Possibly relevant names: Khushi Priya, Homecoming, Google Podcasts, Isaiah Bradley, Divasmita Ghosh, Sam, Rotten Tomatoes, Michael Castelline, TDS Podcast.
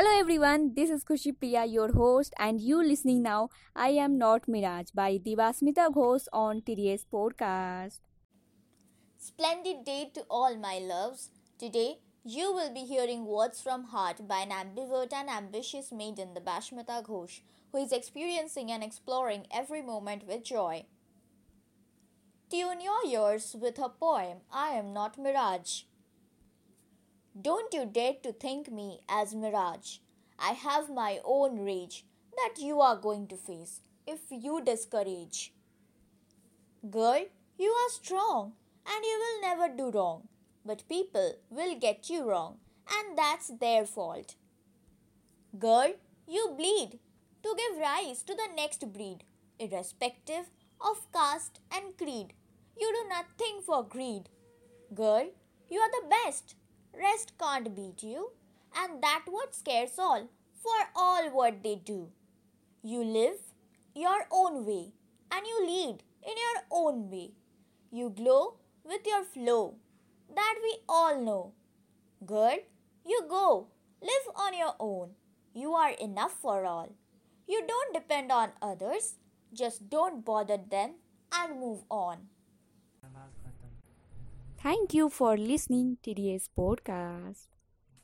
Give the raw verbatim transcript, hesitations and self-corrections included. Hello everyone, this is Khushi Priya, your host, and you listening now I Am Not Mirage by Divasmita Ghosh on T D S Podcast. Splendid day to all my loves. Today you will be hearing words from heart by an ambivert and ambitious maiden, the Divasmita Ghosh, who is experiencing and exploring every moment with joy. Tune your ears with her poem, I Am Not Mirage. Don't you dare to think me as mirage. I have my own rage that you are going to face if you discourage. Girl, you are strong and you will never do wrong. But people will get you wrong and that's their fault. Girl, you bleed to give rise to the next breed, irrespective of caste and creed. You do nothing for greed. Girl, you are the best. Rest can't beat you, and that what scares all, for all what they do. You live your own way, and you lead in your own way. You glow with your flow, that we all know. Girl, you go, live on your own. You are enough for all. You don't depend on others, just don't bother them and move on. Thank you for listening to T D S Podcast.